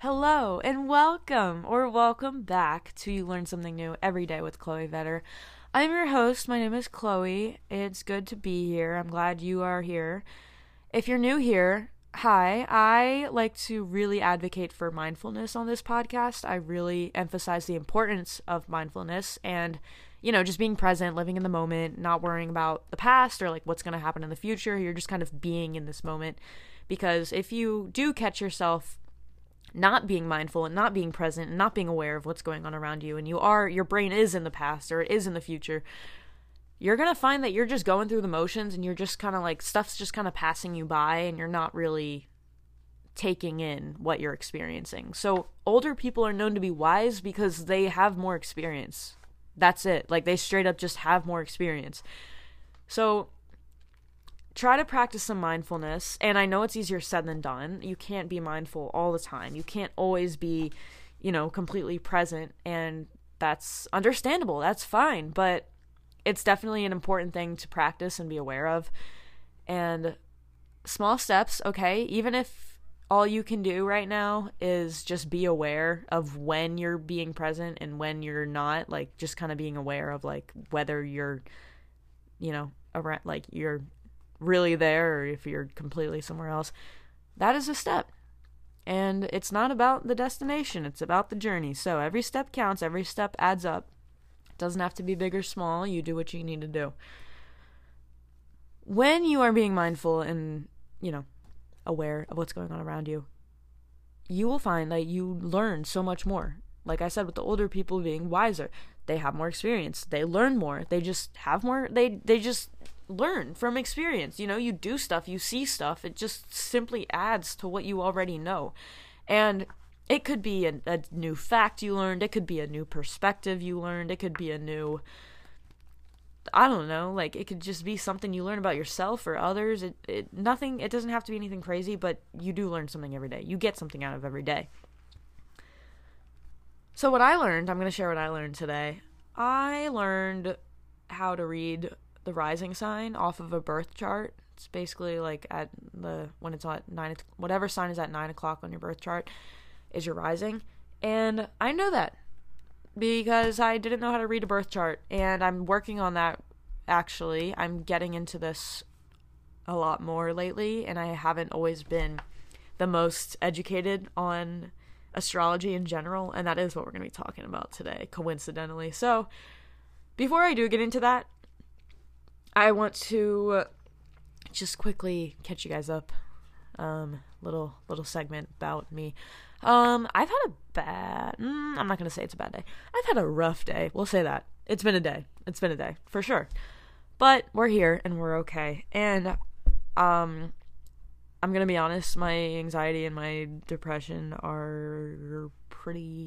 Hello and welcome, or welcome back to You Learn Something New Every Day with Chloe Vetter. I'm your host. My name is Chloe. It's good to be here. I'm glad you are here. If you're new here, hi. I like to really advocate for mindfulness on this podcast. I really emphasize the importance of mindfulness and, you know, just being present, living in the moment, not worrying about the past or like what's going to happen in the future. You're just kind of being in this moment, because if you do catch yourself not being mindful and not being present and not being aware of what's going on around you, and your brain is in the past or it is in the future, you're going to find that you're just going through the motions and you're just kind of like, stuff's just kind of passing you by and you're not really taking in what you're experiencing. So older people are known to be wise because they have more experience. That's it. Like, they straight up just have more experience. So try to practice some mindfulness, and I know it's easier said than done. You can't be mindful all the time. You can't always be, you know, completely present, and that's understandable. That's fine, but it's definitely an important thing to practice and be aware of. And small steps, okay? Even if all you can do right now is just be aware of when you're being present and when you're not, like just kind of being aware of like whether you're, you know, around, like you're really there or if you're completely somewhere else. That is a step, and it's not about the destination, it's about the journey. So every step counts, every step adds up. It doesn't have to be big or small. You do what you need to do. When you are being mindful and, you know, aware of what's going on around you, you will find that you learn so much more. Like I said, with the older people being wiser, they have more experience, they learn more, they just have more, they just learn from experience. You know, you do stuff, you see stuff, it just simply adds to what you already know. And it could be a new fact you learned, it could be a new perspective you learned, it could be a new, I don't know, like it could just be something you learn about yourself or others. It doesn't have to be anything crazy, but you do learn something every day. You get something out of every day. So what I learned, I'm going to share what I learned today. I learned how to read the rising sign off of a birth chart. It's basically like when it's at 9, whatever sign is at 9 o'clock on your birth chart is your rising. And I know that because I didn't know how to read a birth chart, and I'm working on that actually. I'm getting into this a lot more lately, and I haven't always been the most educated on astrology in general, and that is what we're going to be talking about today, coincidentally. So before I do get into that, I want to just quickly catch you guys up. Little segment about me. I've had a bad... I'm not going to say it's a bad day. I've had a rough day. We'll say that. It's been a day. It's been a day, for sure. But we're here, and we're okay. And I'm going to be honest, my anxiety and my depression are pretty...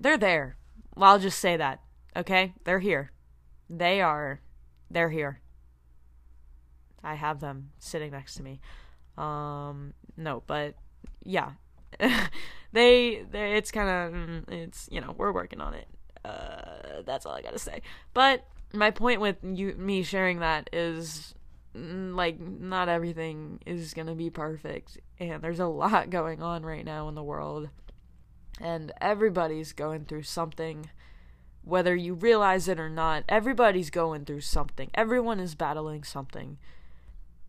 They're there. Well, I'll just say that. Okay? They're here. They're here. I have them sitting next to me. No, but yeah. It's kind of, it's, you know, we're working on it. That's all I gotta say. But my point with me sharing that is, like, not everything is gonna be perfect, and there's a lot going on right now in the world, and everybody's going through something, whether you realize it or not. Everybody's going through something. Everyone is battling something.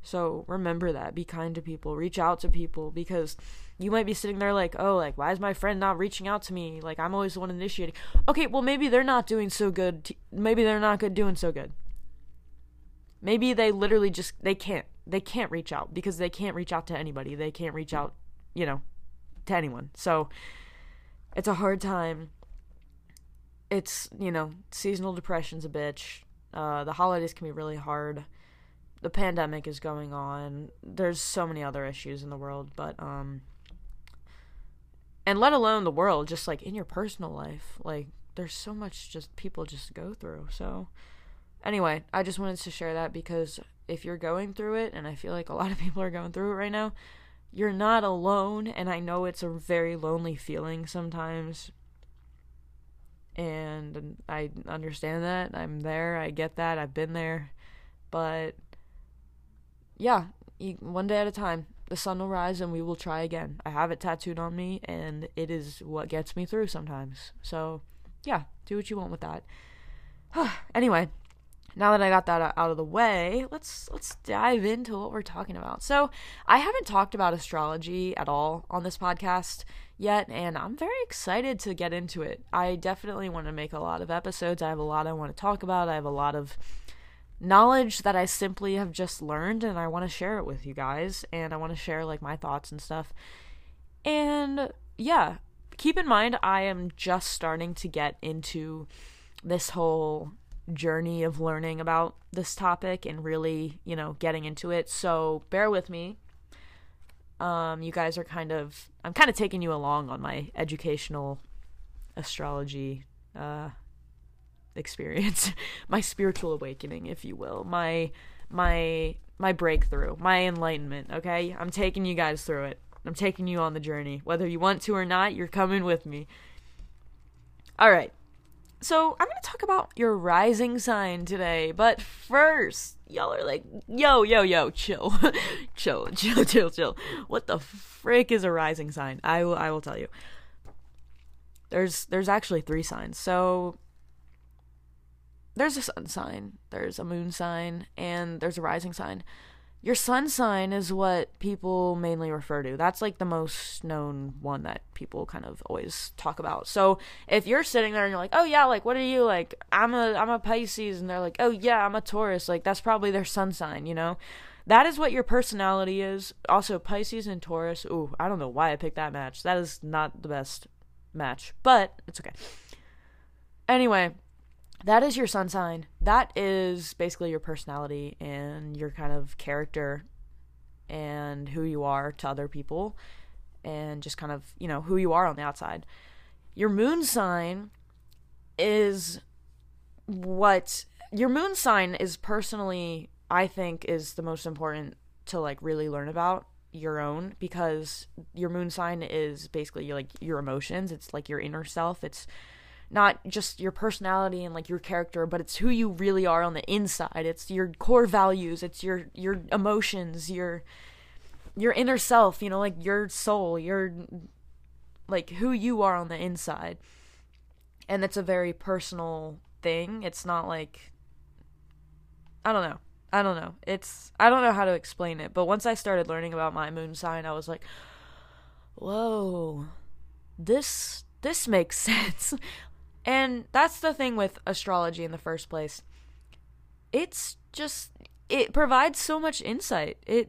So remember that. Be kind to people. Reach out to people, because you might be sitting there like, oh, like, why is my friend not reaching out to me? Like, I'm always the one initiating. Okay, well, maybe they're not doing so good. Maybe they're not doing so good. Maybe they literally just, they can't reach out, because they can't reach out to anybody. They can't reach out, you know, to anyone. So it's a hard time. It's, you know, seasonal depression's a bitch. The holidays can be really hard. The pandemic is going on. There's so many other issues in the world, but, and let alone the world, just like in your personal life, like there's so much just people just go through. So anyway, I just wanted to share that, because if you're going through it, and I feel like a lot of people are going through it right now, you're not alone, and I know it's a very lonely feeling sometimes, and I understand that. I'm there. I get that. I've been there. But yeah, one day at a time. The sun will rise and we will try again. I have it tattooed on me, and it is what gets me through sometimes. So yeah, do what you want with that. Anyway, now that I got that out of the way, let's dive into what we're talking about. So I haven't talked about astrology at all on this podcast yet, and I'm very excited to get into it. I definitely want to make a lot of episodes. I have a lot I want to talk about. I have a lot of knowledge that I simply have just learned, and I want to share it with you guys, and I want to share like my thoughts and stuff. And yeah, keep in mind, I am just starting to get into this whole journey of learning about this topic and really, you know, getting into it. So bear with me. You guys are I'm kind of taking you along on my educational astrology experience, my spiritual awakening, if you will, my breakthrough, my enlightenment. Okay, I'm taking you guys through it. I'm taking you on the journey, whether you want to or not. You're coming with me. All right, so I'm gonna talk about your rising sign today, but first, y'all are like, yo, chill, chill. What the frick is a rising sign? I will tell you. There's actually 3 signs. So there's a sun sign, there's a moon sign, and there's a rising sign. Your sun sign is what people mainly refer to. That's like the most known one that people kind of always talk about. So if you're sitting there and you're like, oh yeah, like, what are you? Like, I'm a Pisces, and they're like, oh yeah, I'm a Taurus. Like, that's probably their sun sign, you know? That is what your personality is. Also, Pisces and Taurus. Ooh, I don't know why I picked that match. That is not the best match, but it's okay. Anyway, that is your sun sign. That is basically your personality and your kind of character and who you are to other people and just kind of, you know, who you are on the outside. Your moon sign is personally, I think, is the most important to like really learn about your own, because your moon sign is basically like your emotions. It's like your inner self. It's not just your personality and like your character, but it's who you really are on the inside. It's your core values. It's your emotions, your inner self, you know, like your soul, your like who you are on the inside. And it's a very personal thing. It's not like, I don't know. I don't know how to explain it, but once I started learning about my moon sign, I was like, whoa, this makes sense. And that's the thing with astrology in the first place. It's just, it provides so much insight. It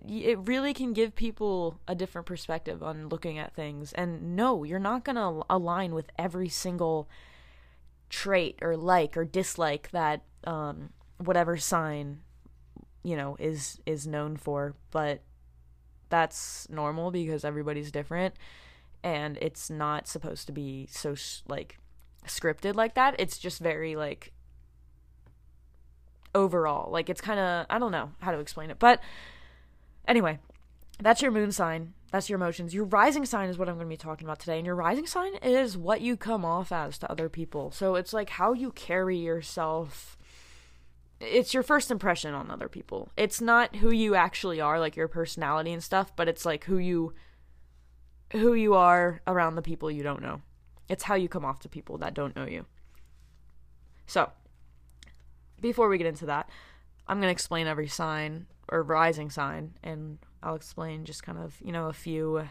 really can give people a different perspective on looking at things. And no, you're not going to align with every single trait or like or dislike that whatever sign, you know, is known for. But that's normal because everybody's different. And it's not supposed to be so, like, scripted like that. It's just very like overall, like it's kind of, I don't know how to explain it, but anyway, that's your moon sign. That's your emotions. Your rising sign is what I'm going to be talking about today, and your rising sign is what you come off as to other people. So it's like how you carry yourself. It's your first impression on other people. It's not who you actually are, like your personality and stuff, but it's like who you are around the people you don't know. It's how you come off to people that don't know you. So, before we get into that, I'm going to explain every sign, or rising sign, and I'll explain just kind of, you know, a few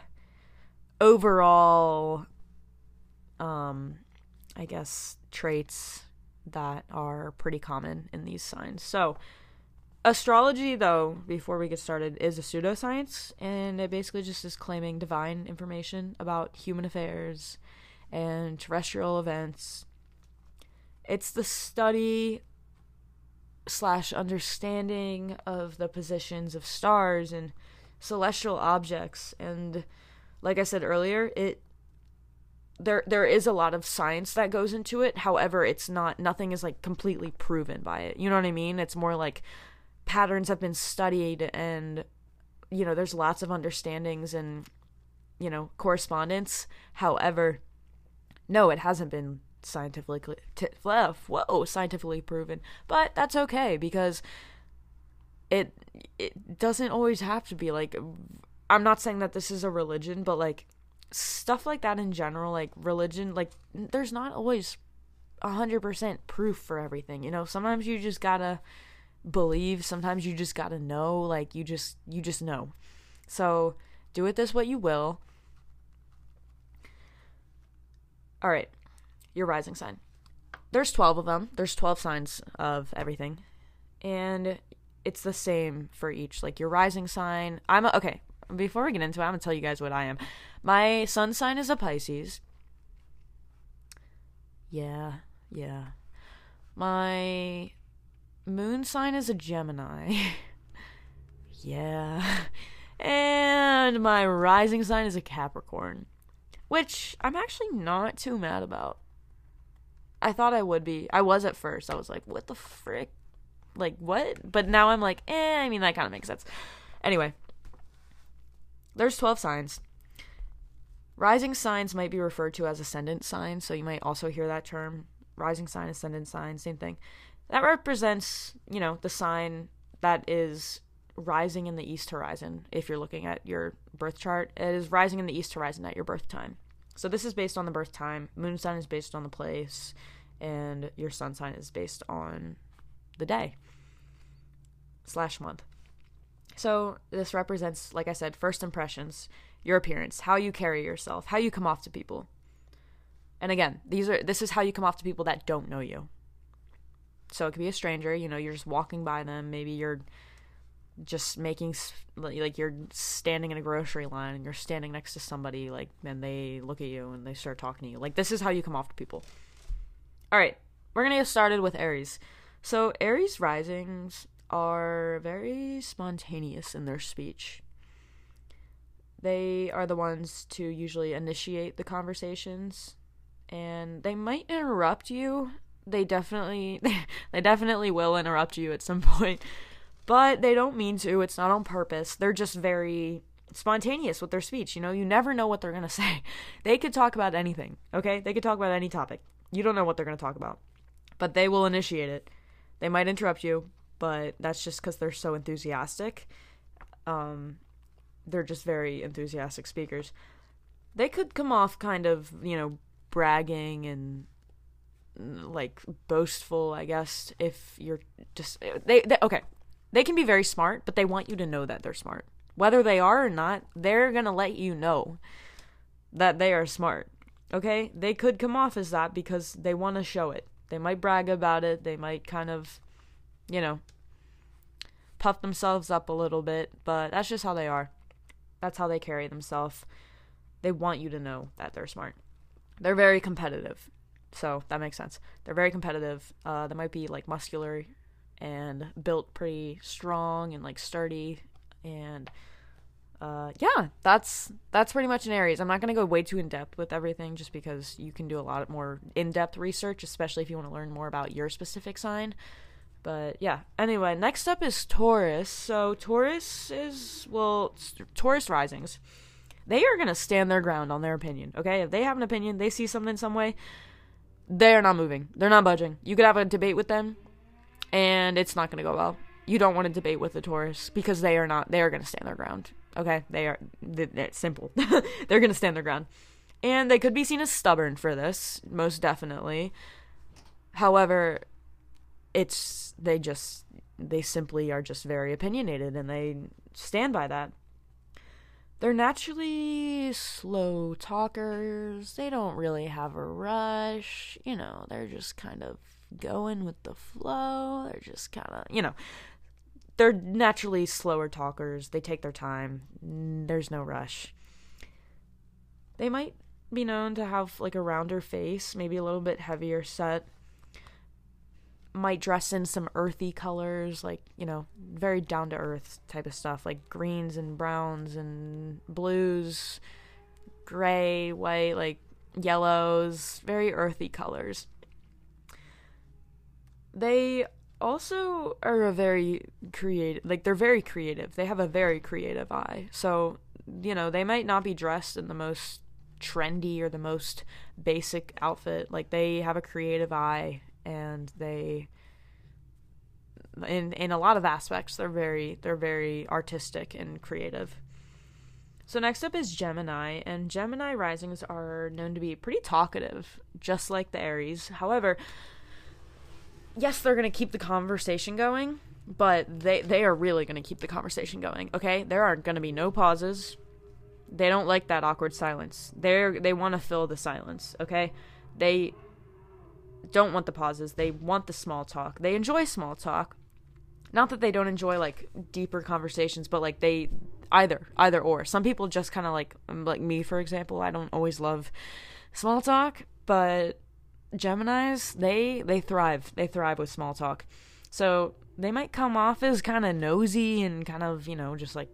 overall, I guess, traits that are pretty common in these signs. So, astrology, though, before we get started, is a pseudoscience, and it basically just is claiming divine information about human affairs and terrestrial events. It's the study / understanding of the positions of stars and celestial objects. And like I said earlier, there is a lot of science that goes into it. However, nothing is like completely proven by it. You know what I mean? It's more like patterns have been studied, and you know, there's lots of understandings and, you know, correspondence. However, no, it hasn't been scientifically proven, but that's okay because it doesn't always have to be, like, I'm not saying that this is a religion, but, like, stuff like that in general, like, religion, like, there's not always 100% proof for everything, you know? Sometimes you just gotta believe, sometimes you just gotta know, like, you just know. So, do with this what you will. All right, your rising sign. There's 12 of them. There's 12 signs of everything. And it's the same for each. Like, your rising sign. Okay, before we get into it, I'm going to tell you guys what I am. My sun sign is a Pisces. Yeah. My moon sign is a Gemini. Yeah. And my rising sign is a Capricorn. Which I'm actually not too mad about. I thought I would be. I was at first. I was like, what the frick? Like, what? But now I'm like, I mean, that kind of makes sense. Anyway, there's 12 signs. Rising signs might be referred to as ascendant signs, so you might also hear that term. Rising sign, ascendant sign, same thing. That represents, you know, the sign that is rising in the east horizon. If you're looking at your birth chart, it is rising in the east horizon at your birth time. So this is based on the birth time. Moon sign is based on the place, and your sun sign is based on the day / month. So this represents, like I said, first impressions, your appearance, how you carry yourself, how you come off to people. And again, this is how you come off to people that don't know you. So it could be a stranger, you know, you're just walking by them, maybe you're just making, like, you're standing in a grocery line and you're standing next to somebody, like, and they look at you and they start talking to you. Like, this is how you come off to people. All right, we're gonna get started with Aries. So Aries risings are very spontaneous in their speech. They are the ones to usually initiate the conversations, and they might interrupt you. They definitely will interrupt you at some point. But they don't mean to. It's not on purpose. They're just very spontaneous with their speech. You know, you never know what they're going to say. They could talk about anything, okay? They could talk about any topic. You don't know what they're going to talk about. But they will initiate it. They might interrupt you, but that's just because they're so enthusiastic. They're just very enthusiastic speakers. They could come off kind of, you know, bragging and, like, boastful, I guess, if you're just... Okay. They can be very smart, but they want you to know that they're smart. Whether they are or not, they're going to let you know that they are smart, okay? They could come off as that because they want to show it. They might brag about it. They might kind of, you know, puff themselves up a little bit, but that's just how they are. That's how they carry themselves. They want you to know that they're smart. They're very competitive, so that makes sense. They're very competitive. They might be, like, muscular and built pretty strong and, like, sturdy, and yeah, that's pretty much an Aries. I'm not gonna go way too in depth with everything, just because you can do a lot more in-depth research, especially if you want to learn more about your specific sign. But yeah, anyway, next up is Taurus. So Taurus risings, they are gonna stand their ground on their opinion, okay? If they have an opinion, they see something some way, they're not moving, they're not budging. You could have a debate with them, and it's not going to go well. You don't want to debate with the Taurus, because they are going to stand their ground. Okay? It's simple. They're going to stand their ground. And they could be seen as stubborn for this, most definitely. However, they simply are just very opinionated, and they stand by that. They're naturally slow talkers. They don't really have a rush. You know, they're just kind of going with the flow. They're just kind of, you know, they're naturally slower talkers. They take their time. There's no rush. They might be known to have, like, a rounder face, maybe a little bit heavier set. Might dress in some earthy colors, like, you know, very down to earth type of stuff, like greens and browns and blues, gray, white, like yellows, very earthy colors. They also are they're very creative. They have a very creative eye. So, you know, they might not be dressed in the most trendy or the most basic outfit. Like, they have a creative eye, and they in a lot of aspects. They're very artistic and creative. So next up is Gemini, and Gemini risings are known to be pretty talkative, just like the Aries. However, yes, they're going to keep the conversation going, but they are really going to keep the conversation going, okay? There are going to be no pauses. They don't like that awkward silence. They want to fill the silence, okay? They don't want the pauses. They want the small talk. They enjoy small talk. Not that they don't enjoy, like, deeper conversations, but, like, they... Either or. Some people just kind of like me, for example. I don't always love small talk, but Geminis, they thrive. They thrive with small talk. So they might come off as kind of nosy and kind of, you know, just like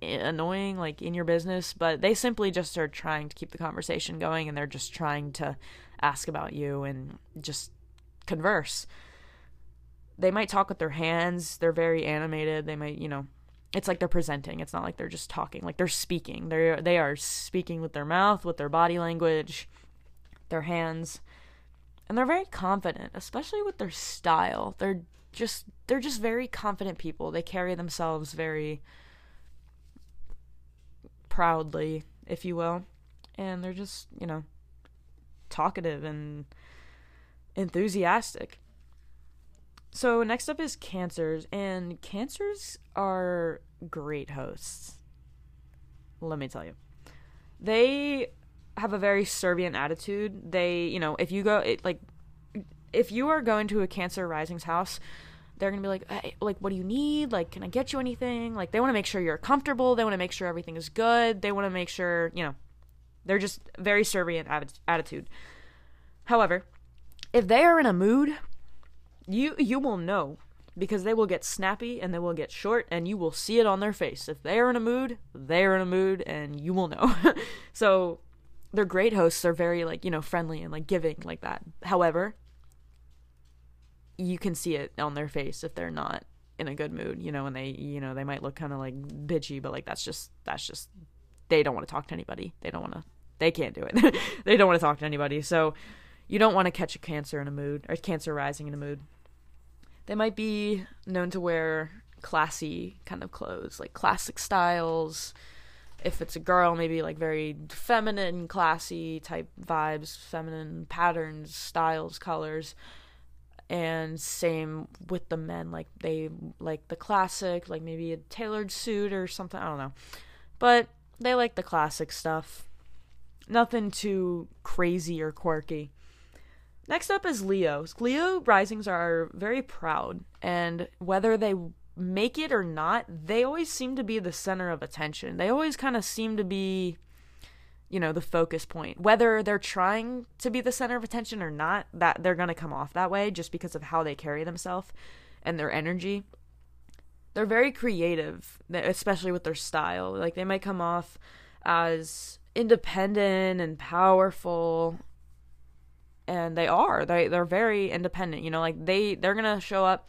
annoying, like in your business, but they simply just are trying to keep the conversation going, and they're just trying to ask about you and just converse. They might talk with their hands. They're very animated. They might, you know, it's like they're presenting. It's not like they're just talking. Like, they're speaking. They are speaking with their mouth, with their body language, their hands. And they're very confident, especially with their style. They're just very confident people. They carry themselves very proudly, if you will. And they're just, you know, talkative and enthusiastic. So next up is Cancers, and Cancers are great hosts. Let me tell you. They have a very servient attitude. They, you know, if you are going to a Cancer rising's house, they're going to be like, hey, like, what do you need? Like, can I get you anything? Like, they want to make sure you're comfortable. They want to make sure everything is good. They want to make sure, you know, they're just very servient attitude. However, if they are in a mood... You will know, because they will get snappy and they will get short, and you will see it on their face. If they are in a mood, they are in a mood, and you will know. So they're great hosts. They're very, like, you know, friendly and, like, giving like that. However, you can see it on their face if they're not in a good mood, you know, and they might look kind of like bitchy, but like that's just they don't want to talk to anybody. They can't do it. They don't want to talk to anybody. So you don't want to catch a Cancer in a mood, or Cancer rising in a mood. They might be known to wear classy kind of clothes, like classic styles. If it's a girl, maybe like very feminine, classy type vibes, feminine patterns, styles, colors. And same with the men, like they like the classic, like maybe a tailored suit or something, I don't know. But they like the classic stuff. Nothing too crazy or quirky. Next up is Leo. Leo risings are very proud, and whether they make it or not, they always seem to be the center of attention. They always kind of seem to be, you know, the focus point. Whether they're trying to be the center of attention or not, that they're going to come off that way just because of how they carry themselves and their energy. They're very creative, especially with their style. Like, they might come off as independent and powerful. And they are. They're very independent. You know, like, they're going to show up.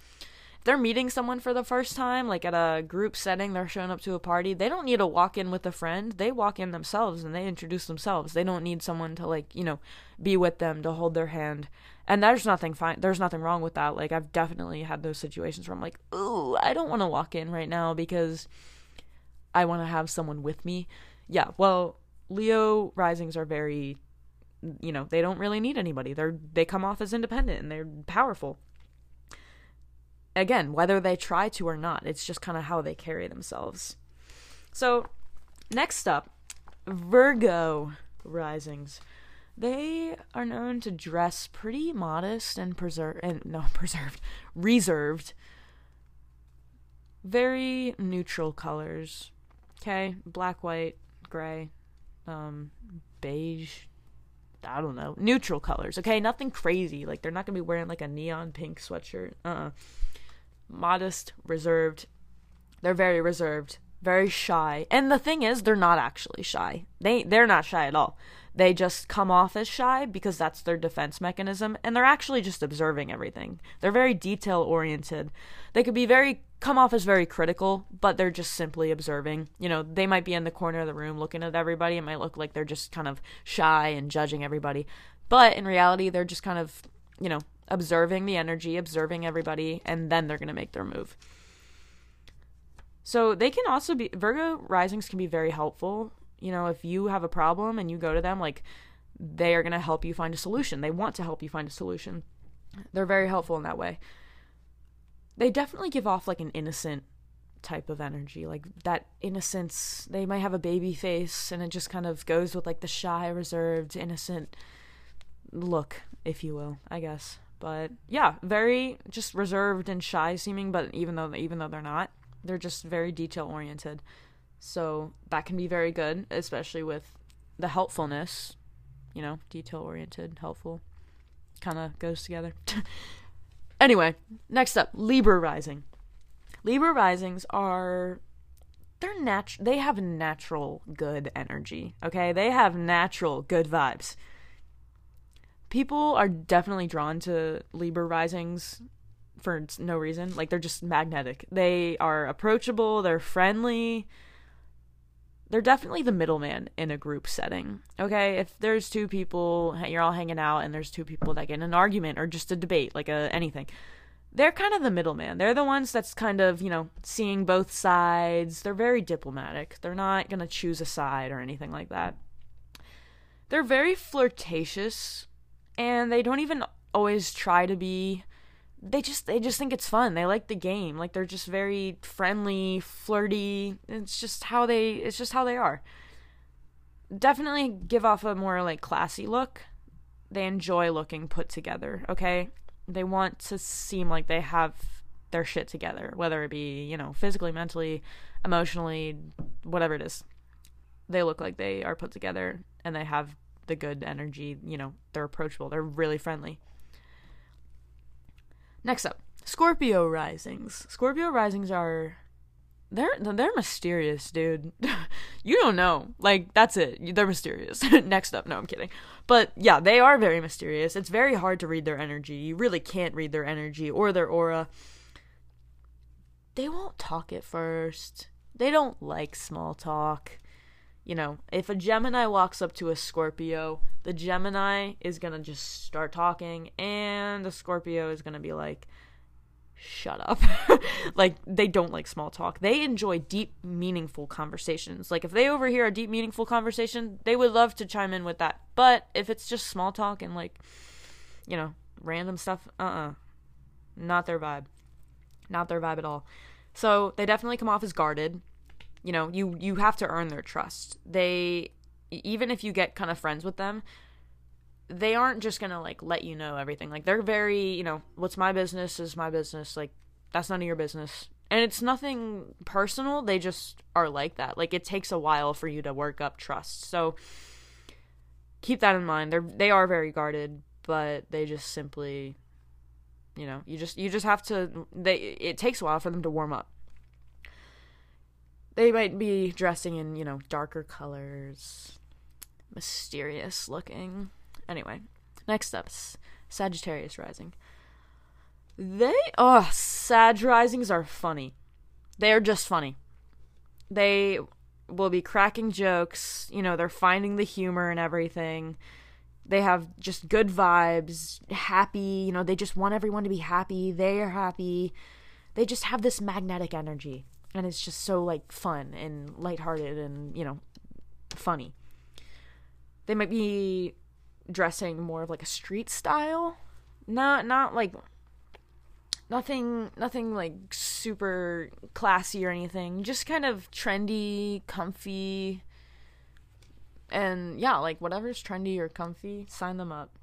If they're meeting someone for the first time, like at a group setting, they're showing up to a party. They don't need to walk in with a friend. They walk in themselves and they introduce themselves. They don't need someone to, like, you know, be with them, to hold their hand. And there's nothing wrong with that. Like, I've definitely had those situations where I'm like, ooh, I don't want to walk in right now because I want to have someone with me. Yeah, well, Leo risings are very... you know, they don't really need anybody. They come off as independent and they're powerful. Again, whether they try to or not, it's just kind of how they carry themselves. So, next up, Virgo risings. They are known to dress pretty modest and reserved. Very neutral colors. Okay, black, white, gray, beige. I don't know, neutral colors, okay? Nothing crazy. Like, they're not going to be wearing, like, a neon pink sweatshirt. Modest, reserved. They're very reserved, very shy. And the thing is, they're not actually shy. They're not shy at all. They just come off as shy because that's their defense mechanism, and they're actually just observing everything. They're very detail-oriented. They could be come off as very critical, but they're just simply observing. You know, they might be in the corner of the room looking at everybody. It might look like they're just kind of shy and judging everybody. But in reality, they're just kind of you know, observing the energy, observing everybody, and then they're going to make their move. So they can also be, Virgo risings can be very helpful. You know, if you have a problem and you go to them, like, they are going to help you find a solution. They want to help you find a solution. They're very helpful in that way. They definitely give off like an innocent type of energy, like that innocence. They might have a baby face, and it just kind of goes with like the shy, reserved, innocent look, if you will, I guess. But yeah, very just reserved and shy seeming, but even though they're not, they're just very detail oriented. So that can be very good, especially with the helpfulness, you know, detail oriented, helpful, kind of goes together. Anyway, next up, Libra rising. Libra risings are, they have natural good energy, okay? They have natural good vibes. People are definitely drawn to Libra risings for no reason. Like, they're just magnetic. They are approachable. They're friendly. They're definitely the middleman in a group setting, okay? If there's two people, you're all hanging out, and there's two people that get in an argument or just a debate, like anything, they're kind of the middleman. They're the ones that's kind of, you know, seeing both sides. They're very diplomatic. They're not going to choose a side or anything like that. They're very flirtatious, and they don't even always try to be. They just think it's fun. They like the game. Like, they're just very friendly, flirty. It's just how they are. Definitely give off a more like classy look. They enjoy looking put together, okay? They want to seem like they have their shit together, whether it be, you know, physically, mentally, emotionally, whatever it is. They look like they are put together, and they have the good energy, you know, they're approachable, they're really friendly. Next up, Scorpio risings. Scorpio risings are, they're mysterious, dude. You don't know. Like, that's it. They're mysterious. Next up. No, I'm kidding. But yeah, they are very mysterious. It's very hard to read their energy. You really can't read their energy or their aura. They won't talk at first. They don't like small talk. You know, if a Gemini walks up to a Scorpio, the Gemini is going to just start talking, and the Scorpio is going to be like, shut up. Like, they don't like small talk. They enjoy deep, meaningful conversations. Like, if they overhear a deep, meaningful conversation, they would love to chime in with that. But if it's just small talk and, like, you know, random stuff, not their vibe. Not their vibe at all. So they definitely come off as guarded. You know, you have to earn their trust. They, even if you get kind of friends with them, they aren't just going to, like, let you know everything. Like, they're very, you know, what's my business is my business. Like, that's none of your business. And it's nothing personal. They just are like that. Like, it takes a while for you to work up trust. So keep that in mind. They are very guarded, but they just simply, you know, you just have to, it takes a while for them to warm up. They might be dressing in, you know, darker colors, mysterious looking. Anyway, next up, Sagittarius rising. Sag risings are funny. They are just funny. They will be cracking jokes. You know, they're finding the humor in everything. They have just good vibes, happy. You know, they just want everyone to be happy. They are happy. They just have this magnetic energy. And it's just so, like, fun and lighthearted and, you know, funny. They might be dressing more of, like, a street style. Not like, nothing, like, super classy or anything. Just kind of trendy, comfy. And, yeah, like, whatever's trendy or comfy, sign them up.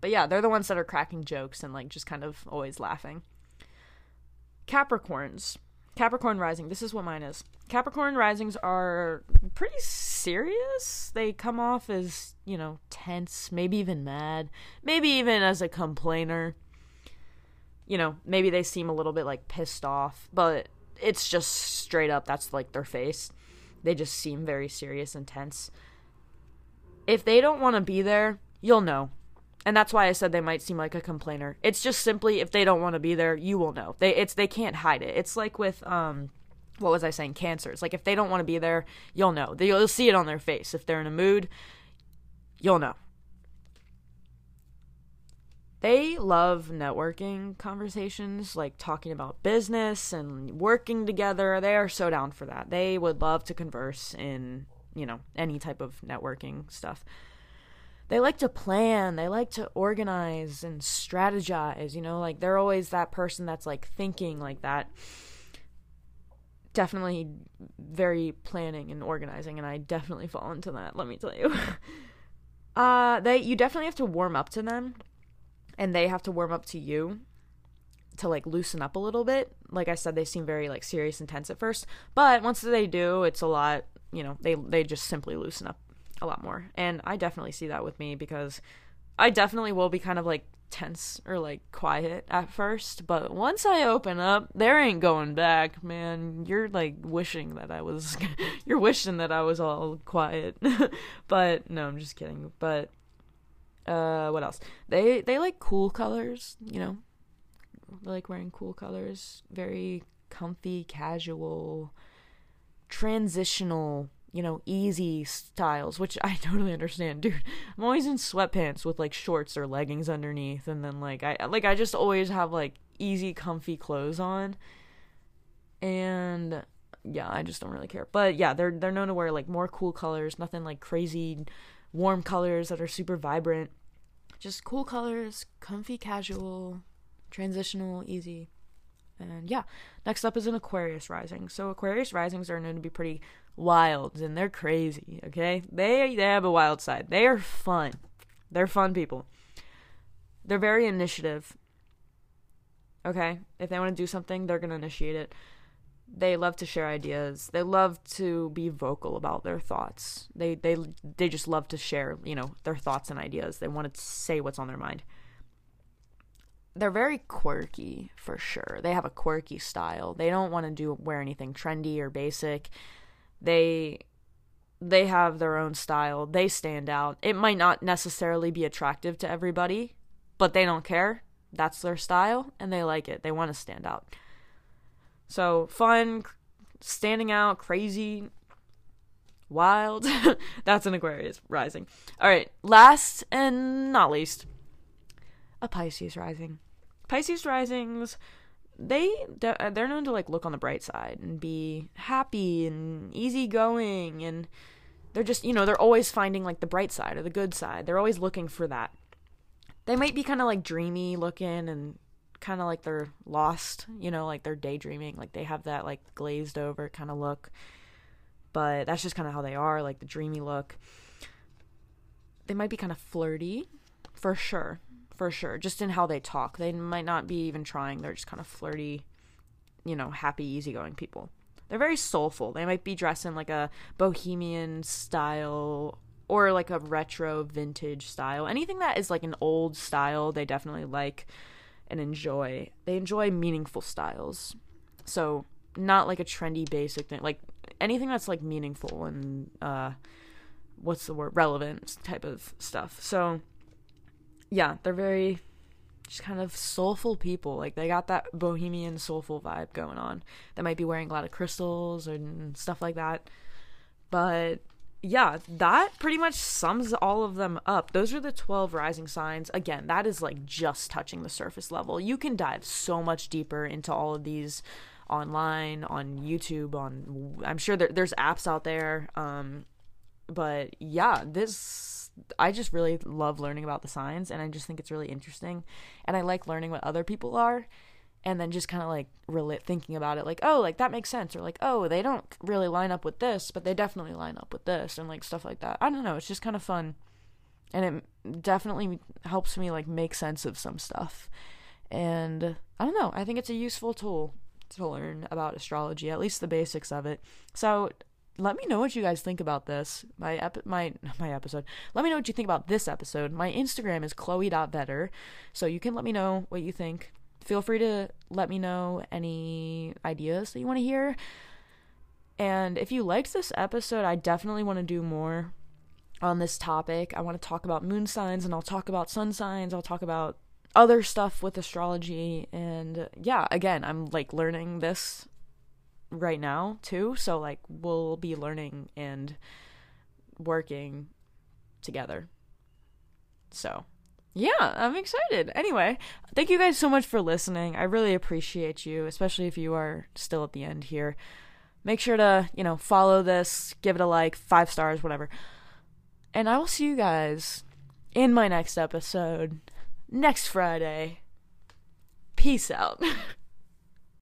But, yeah, they're the ones that are cracking jokes and, like, just kind of always laughing. Capricorn rising. This is what mine is. Capricorn risings are pretty serious. They come off as, you know, tense, maybe even mad, maybe even as a complainer. You know, maybe they seem a little bit, like, pissed off, but it's just straight up, that's, like, their face. They just seem very serious and tense. If they don't want to be there, you'll know. And that's why I said they might seem like a complainer. It's just simply, if they don't want to be there, you will know. They can't hide it. It's like with, what was I saying? Cancers. Like, if they don't want to be there, you'll know. You'll see it on their face. If they're in a mood, you'll know. They love networking conversations, like talking about business and working together. They are so down for that. They would love to converse in, you know, any type of networking stuff. They like to plan. They like to organize and strategize, you know, like they're always that person that's like thinking like that. Definitely very planning and organizing, and I definitely fall into that, let me tell you. You definitely have to warm up to them. And they have to warm up to you to, like, loosen up a little bit. Like I said, they seem very, like, serious and tense at first. But once they do, it's a lot, you know, they just simply loosen up a lot more. And I definitely see that with me, because I definitely will be kind of, like, tense or, like, quiet at first. But once I open up, there ain't going back, man. You're, like, wishing that I was... you're wishing that I was all quiet. But, no, I'm just kidding. But... what else? They like cool colors, you know, they like wearing cool colors, very comfy, casual, transitional, you know, easy styles, which I totally understand, dude. I'm always in sweatpants with like shorts or leggings underneath, and then I just always have like easy, comfy clothes on, and yeah, I just don't really care. But yeah, they're known to wear like more cool colors, nothing like crazy warm colors that are super vibrant, just cool colors, comfy, casual, transitional, easy. And yeah, next up is an Aquarius rising. So Aquarius risings are known to be pretty wild, and they're crazy, okay? They have a wild side. They are fun. They're fun people. They're very initiative, okay? If they want to do something, they're going to initiate it. They love to share ideas. They love to be vocal about their thoughts. They just love to share, you know, their thoughts and ideas. They want to say what's on their mind. They're very quirky, for sure. They have a quirky style. They don't want to wear anything trendy or basic. They have their own style. They stand out. It might not necessarily be attractive to everybody, but they don't care. That's their style, and they like it. They want to stand out. So, fun, standing out, crazy, wild. That's an Aquarius rising. All right, last and not least, a Pisces rising. Pisces risings, they're known to, like, look on the bright side and be happy and easygoing. And they're just, you know, they're always finding, like, the bright side or the good side. They're always looking for that. They might be kind of, like, dreamy looking and kind of like they're lost, you know, like they're daydreaming, like they have that like glazed over kind of look, but that's just kind of how they are, like the dreamy look. They might be kind of flirty, for sure, just in how they talk. They might not be even trying. They're just kind of flirty, you know, happy, easygoing people. They're very soulful. They might be dressed in like a bohemian style or like a retro vintage style. Anything that is like an old style, they definitely like and enjoy. They enjoy meaningful styles. So not like a trendy basic thing, like anything that's like meaningful and relevant type of stuff. So yeah, they're very just kind of soulful people. Like they got that bohemian soulful vibe going on. They might be wearing a lot of crystals and stuff like that. But yeah, that pretty much sums all of them up. Those are the 12 rising signs. Again, that is like just touching the surface level. You can dive so much deeper into all of these online, on YouTube, I'm sure there's apps out there. But yeah, I just really love learning about the signs, and I just think it's really interesting. And I like learning what other people are. And then just kind of, like, thinking about it, like, oh, like, that makes sense. Or, like, oh, they don't really line up with this, but they definitely line up with this. And, like, stuff like that. I don't know. It's just kind of fun. And it definitely helps me, like, make sense of some stuff. And I don't know. I think it's a useful tool to learn about astrology, at least the basics of it. So let me know what you guys think about this. My episode. Let me know what you think about this episode. My Instagram is chloe.vetter. So you can let me know what you think. Feel free to let me know any ideas that you want to hear. And if you liked this episode, I definitely want to do more on this topic. I want to talk about moon signs, and I'll talk about sun signs. I'll talk about other stuff with astrology. And yeah, again, I'm like learning this right now too. So like we'll be learning and working together. So Yeah, I'm excited. Anyway, thank you guys so much for listening. I really appreciate you, especially if you are still at the end here. Make sure to, you know, follow this, give it a like, 5 stars, whatever. And I will see you guys in my next episode next Friday. Peace out.